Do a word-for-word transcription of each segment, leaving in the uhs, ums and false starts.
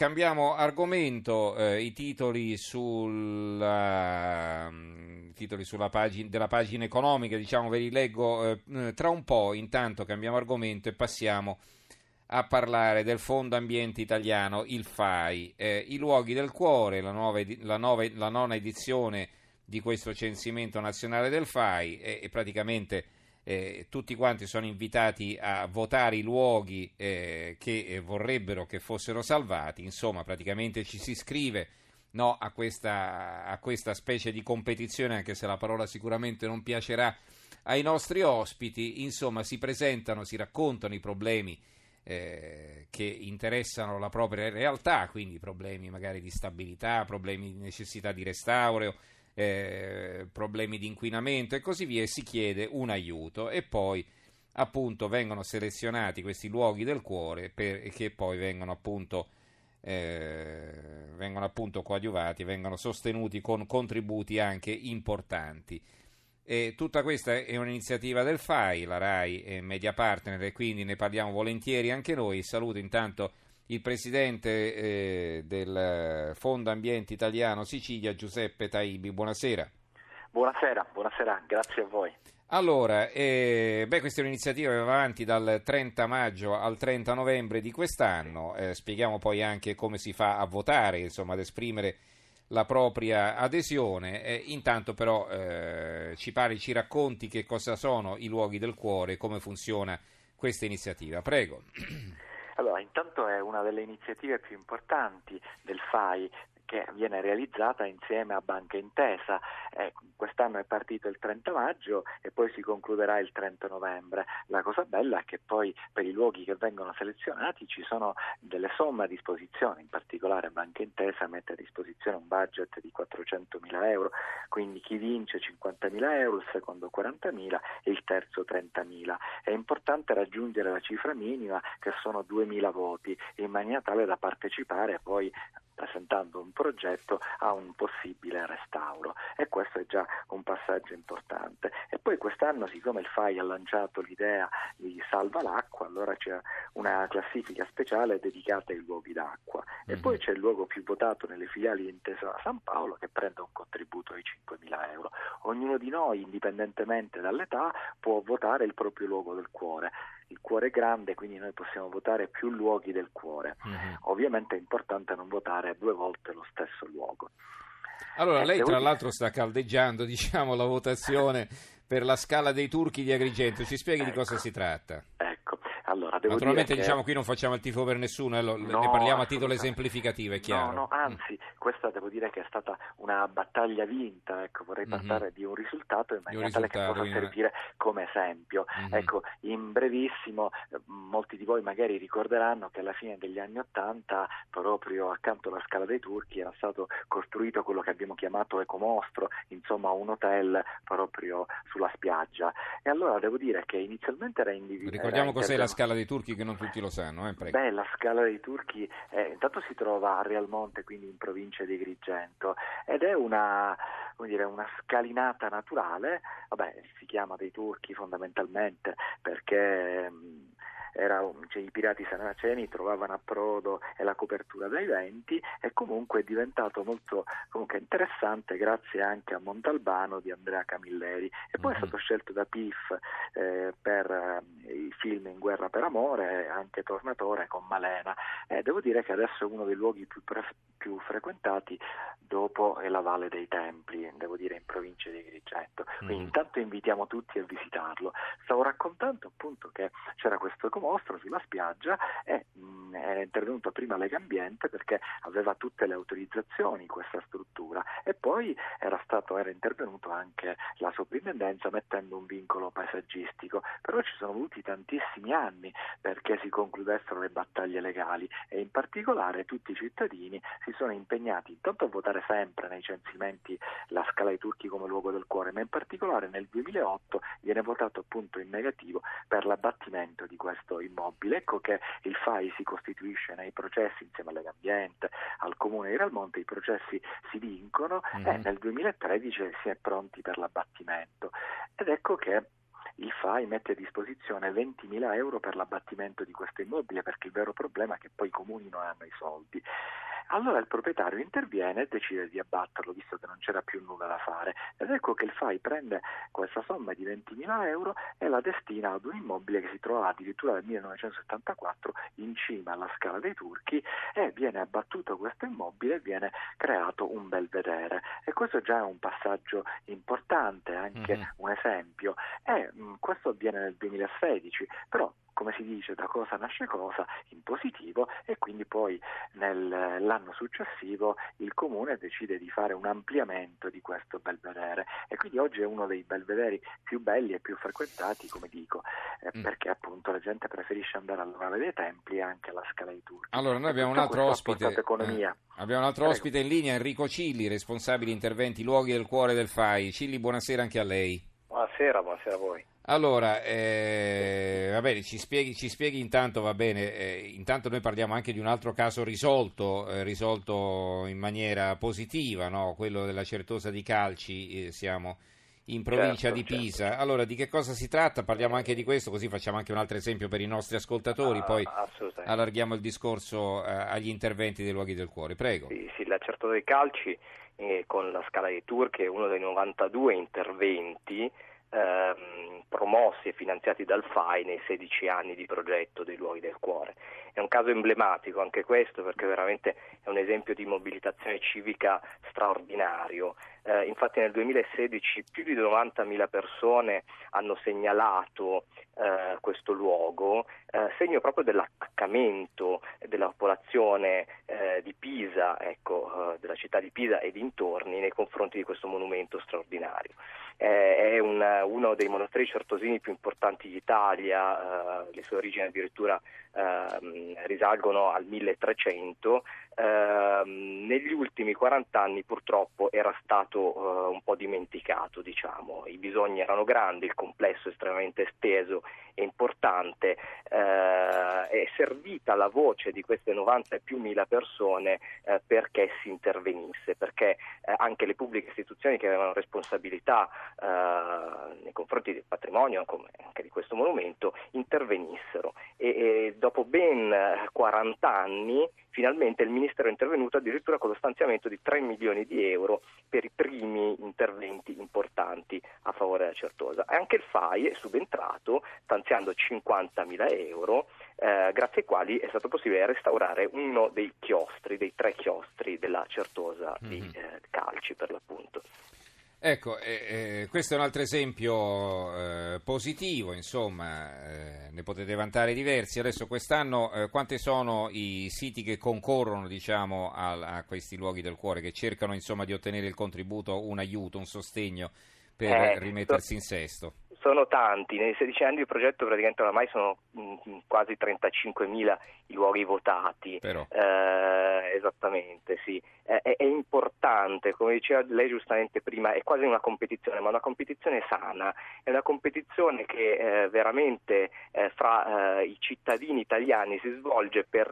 Cambiamo argomento, eh, i titoli, sulla, um, titoli sulla pagina, della pagina economica, diciamo, ve li leggo eh, tra un po'. Intanto cambiamo argomento e passiamo a parlare del Fondo Ambiente Italiano, il F A I. Eh, I luoghi del cuore, la, nuova edi- la, nove, la nona edizione di questo censimento nazionale del F A I, e, e praticamente eh, tutti quanti sono invitati a votare i luoghi eh, che vorrebbero che fossero salvati. Insomma, praticamente ci si iscrive, no, a questa, a questa specie di competizione, anche se la parola sicuramente non piacerà ai nostri ospiti. Insomma, si presentano, si raccontano i problemi Eh, che interessano la propria realtà, quindi problemi magari di stabilità, problemi di necessità di restauro, eh, problemi di inquinamento e così via, e si chiede un aiuto, e poi appunto vengono selezionati questi luoghi del cuore per, che poi vengono appunto eh, vengono appunto coadiuvati, vengono sostenuti con contributi anche importanti. E tutta questa è un'iniziativa del F A I, la RAI è media partner, e quindi ne parliamo volentieri anche noi. Saluto intanto il presidente eh, del Fondo Ambiente Italiano Sicilia, Giuseppe Taibi. Buonasera. Buonasera, buonasera, grazie a voi. Allora, eh, beh, questa è un'iniziativa che va avanti dal trenta maggio al trenta novembre di quest'anno. Eh, spieghiamo poi anche come si fa a votare, insomma, ad esprimere la propria adesione. Eh, intanto però eh, ci pare ci racconti che cosa sono i luoghi del cuore, come funziona questa iniziativa. Prego. Allora, intanto è una delle iniziative più importanti del F A I, che viene realizzata insieme a Banca Intesa. Eh, quest'anno è partito il trenta maggio e poi si concluderà il trenta novembre. La cosa bella è che poi per i luoghi che vengono selezionati ci sono delle somme a disposizione. In particolare Banca Intesa mette a disposizione un budget di quattrocentomila euro, quindi chi vince cinquantamila euro, il secondo quarantamila e il terzo trentamila. È importante raggiungere la cifra minima, che sono duemila voti, in maniera tale da partecipare poi presentando un progetto a un possibile restauro, e questo è già un passaggio importante. E poi quest'anno, siccome il F A I ha lanciato l'idea di Salva l'acqua, allora c'è una classifica speciale dedicata ai luoghi d'acqua, e poi c'è il luogo più votato nelle filiali di Intesa San Paolo, che prende un contributo di cinquemila euro. Ognuno di noi, indipendentemente dall'età, può votare il proprio luogo del cuore. Il cuore è grande, quindi noi possiamo votare più luoghi del cuore. Mm-hmm. Ovviamente è importante non votare due volte lo stesso luogo. Allora, eh, lei tra l'altro dire... sta caldeggiando, diciamo, la votazione per la Scala dei Turchi di Agrigento. Ci spieghi, ecco, di cosa si tratta? Ecco. Allora, devo Naturalmente dire che... diciamo, qui non facciamo il tifo per nessuno, eh, lo, no, ne parliamo a titolo esemplificativo, è chiaro. No, no, anzi, questa devo dire che è stata una battaglia vinta, ecco, vorrei parlare mm-hmm. di un risultato in maniera tale che possa servire come esempio. Mm-hmm. Ecco, in brevissimo, molti di voi magari ricorderanno che alla fine degli anni Ottanta, proprio accanto alla Scala dei Turchi, era stato costruito quello che abbiamo chiamato Ecomostro, insomma un hotel proprio sulla spiaggia. E allora devo dire che inizialmente era individuato... Ricordiamo cos'è la Scala dei Turchi, che non tutti lo sanno. Eh, prego. Beh, la Scala dei Turchi eh, intanto si trova a Realmonte, quindi in provincia di Agrigento, ed è una, come dire, una scalinata naturale. Vabbè, si chiama dei Turchi fondamentalmente perché mh, era, cioè, i pirati saraceni trovavano approdo e la copertura dai venti, e comunque è diventato molto comunque interessante grazie anche a Montalbano di Andrea Camilleri, e poi mm-hmm. è stato scelto da Pif eh, per eh, i film In guerra per amore, anche Tornatore con Malena. Eh, devo dire che adesso è uno dei luoghi più, pre- più frequentati dopo la Valle dei Templi, devo dire, in provincia di Agrigento. Quindi mm-hmm. intanto invitiamo tutti a visitarlo. Stavo raccontando appunto che c'era questo mostro sulla spiaggia, e mh, è intervenuta prima Lega Ambiente perché aveva tutte le autorizzazioni questa struttura, e poi era stato era intervenuto anche la soprintendenza mettendo un vincolo paesaggistico. Però ci sono voluti tantissimi anni perché si concludessero le battaglie legali, e in particolare tutti i cittadini si sono impegnati intanto a votare sempre nei censimenti la Scala dei Turchi come luogo del cuore, ma in particolare nel duemilaotto viene votato appunto in negativo per l'abbattimento di questo immobile. Ecco che il F A I si costituisce nei processi insieme alla Lega Ambiente, al Comune di Realmonte. I processi si vincono mm-hmm. e nel duemilatredici si è pronti per l'abbattimento, ed ecco che il F A I mette a disposizione ventimila euro per l'abbattimento di questo immobile, perché il vero problema è che poi i comuni non hanno i soldi. Allora il proprietario interviene e decide di abbatterlo, visto che non c'era più nulla da fare, ed ecco che il F A I prende questa somma di ventimila euro e la destina ad un immobile che si trova addirittura nel millenovecentosettantaquattro in cima alla Scala dei Turchi, e viene abbattuto questo immobile e viene creato un belvedere, e questo già è un passaggio importante, anche mm-hmm. un esempio, e mh, questo avviene nel duemilasedici, però come si dice, da cosa nasce cosa, in positivo, e quindi poi nell'anno successivo il comune decide di fare un ampliamento di questo belvedere, e quindi oggi è uno dei belvederi più belli e più frequentati, come dico, eh, mm. perché appunto la gente preferisce andare alla Valle dei Templi e anche alla Scala dei Turchi. Allora noi abbiamo un altro ospite, eh, abbiamo un altro Prego. ospite in linea, Enrico Cilli, responsabile interventi Luoghi del Cuore del F A I. Cilli, buonasera anche a lei. Buonasera, buonasera a voi. Allora, eh, va bene, ci spieghi, ci spieghi intanto, va bene, eh, intanto noi parliamo anche di un altro caso risolto, eh, risolto in maniera positiva, no? Quello della Certosa di Calci, eh, siamo in provincia certo, di Pisa. Certo. Allora, di che cosa si tratta? Parliamo anche di questo, così facciamo anche un altro esempio per i nostri ascoltatori, ah, poi allarghiamo il discorso eh, agli interventi dei Luoghi del Cuore. Prego. Sì, sì, la Certosa di Calci eh, con la Scala dei Turchi è uno dei novantadue interventi Ehm, promossi e finanziati dal F A I nei sedici anni di progetto dei Luoghi del Cuore. È un caso emblematico anche questo, perché veramente è un esempio di mobilitazione civica straordinario. Eh, infatti nel duemilasedici più di novantamila persone hanno segnalato eh, questo luogo, eh, segno proprio dell'attaccamento della popolazione eh, di Pisa, ecco, eh, della città di Pisa e dintorni nei confronti di questo monumento straordinario. Eh, è un, uno dei monasteri certosini più importanti d'Italia, eh, le sue origini addirittura eh, risalgono al milletrecento. Eh, negli ultimi quarant'anni purtroppo era stato eh, un po' dimenticato, diciamo, i bisogni erano grandi, il complesso estremamente esteso e importante, eh, è servita la voce di queste novanta e più mila persone eh, perché si intervenisse, perché eh, anche le pubbliche istituzioni che avevano responsabilità eh, nei confronti del patrimonio, come anche di questo monumento, intervenissero, e, e dopo ben quarant'anni finalmente il Ministero è intervenuto addirittura con lo stanziamento di tre milioni di euro per i primi interventi importanti a favore della Certosa. E anche il F A I è subentrato stanziando cinquantamila euro, eh, grazie ai quali è stato possibile restaurare uno dei chiostri, dei tre chiostri della Certosa mm-hmm. di eh, Calci per l'appunto. Ecco, eh, eh, questo è un altro esempio eh, positivo, insomma, eh, ne potete vantare diversi. Adesso quest'anno eh, quanti sono i siti che concorrono, diciamo, a, a questi Luoghi del Cuore, che cercano, insomma, di ottenere il contributo, un aiuto, un sostegno per eh, rimettersi in sesto? Sono tanti, nei sedici anni di progetto praticamente oramai sono mh, quasi trentacinquemila i luoghi votati. Però. Eh, esattamente, sì. Eh, è, è importante, come diceva lei giustamente prima, è quasi una competizione, ma una competizione sana, è una competizione che eh, veramente eh, fra eh, i cittadini italiani si svolge per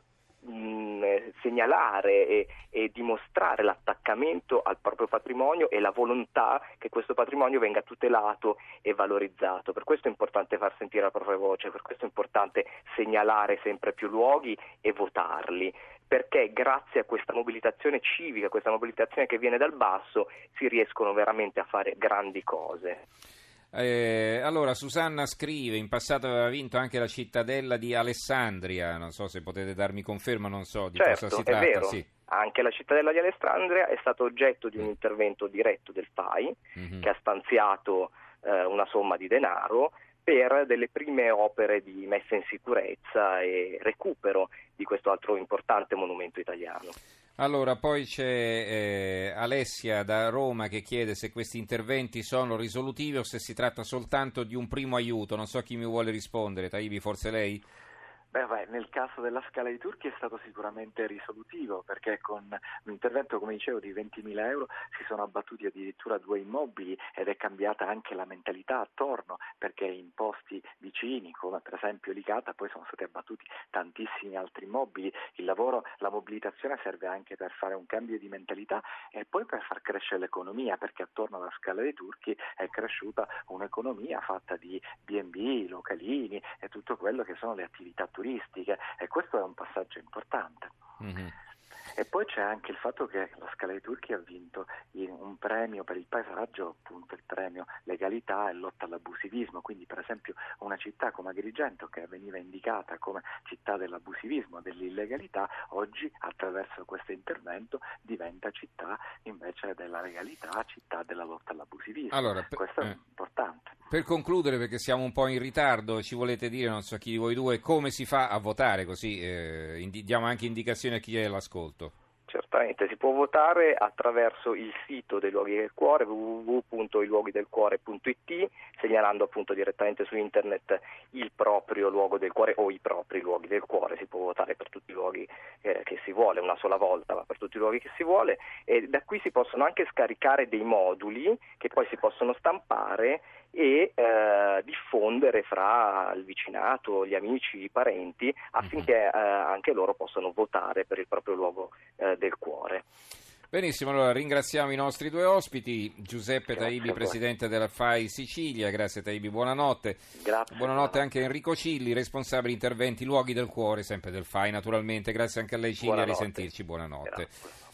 segnalare e, e dimostrare l'attaccamento al proprio patrimonio e la volontà che questo patrimonio venga tutelato e valorizzato. Per questo è importante far sentire la propria voce, per questo è importante segnalare sempre più luoghi e votarli, perché grazie a questa mobilitazione civica, questa mobilitazione che viene dal basso, si riescono veramente a fare grandi cose. Eh, allora Susanna scrive: in passato aveva vinto anche la Cittadella di Alessandria, non so se potete darmi conferma, non so di certo, cosa si tratta. È vero. Sì. Anche la Cittadella di Alessandria è stato oggetto di un intervento diretto del F A I mm-hmm. che ha stanziato eh, una somma di denaro per delle prime opere di messa in sicurezza e recupero di questo altro importante monumento italiano. Allora, poi c'è eh, Alessia da Roma che chiede se questi interventi sono risolutivi o se si tratta soltanto di un primo aiuto. Non so chi mi vuole rispondere, Taibi, forse lei? Beh, beh, nel caso della Scala dei Turchi è stato sicuramente risolutivo, perché con un intervento, come dicevo, di ventimila euro si sono abbattuti addirittura due immobili ed è cambiata anche la mentalità attorno, perché in posti vicini, come per esempio Licata, poi sono stati abbattuti tantissimi altri immobili. Il lavoro, la mobilitazione serve anche per fare un cambio di mentalità e poi per far crescere l'economia, perché attorno alla Scala dei Turchi è cresciuta un'economia fatta di bi e bi, localini e tutto quello che sono le attività turistiche, e questo è un passaggio importante. Mm-hmm. E poi c'è anche il fatto che la Scala dei Turchi ha vinto un premio per il paesaggio, appunto il premio legalità e lotta all'abusivismo, quindi per esempio una città come Agrigento, che veniva indicata come città dell'abusivismo, dell'illegalità, oggi attraverso questo intervento diventa città invece della legalità, città della lotta all'abusivismo. Allora, per, questo è eh, importante. Per concludere, perché siamo un po' in ritardo, ci volete dire, non so chi di voi due, come si fa a votare, così eh, indi- diamo anche indicazioni a chi è l'ascolto. Certamente, si può votare attraverso il sito dei Luoghi del Cuore, w w w punto i luoghi del cuore punto i t, segnalando appunto direttamente su internet il proprio luogo del cuore o i propri luoghi del cuore. Si può votare per tutti i luoghi eh, che si vuole, una sola volta, ma per tutti i luoghi che si vuole, e da qui si possono anche scaricare dei moduli che poi si possono stampare e eh, diffondere fra il vicinato, gli amici, i parenti, affinché eh, anche loro possano votare per il proprio luogo eh, del cuore. Benissimo, allora ringraziamo i nostri due ospiti, Giuseppe grazie Taibi, presidente della F A I Sicilia, grazie Taibi, buonanotte. Grazie. Buonanotte anche a Enrico Cilli, responsabile interventi Luoghi del Cuore, sempre del F A I naturalmente, grazie anche a lei Cilli, buonanotte. A risentirci, buonanotte. Grazie.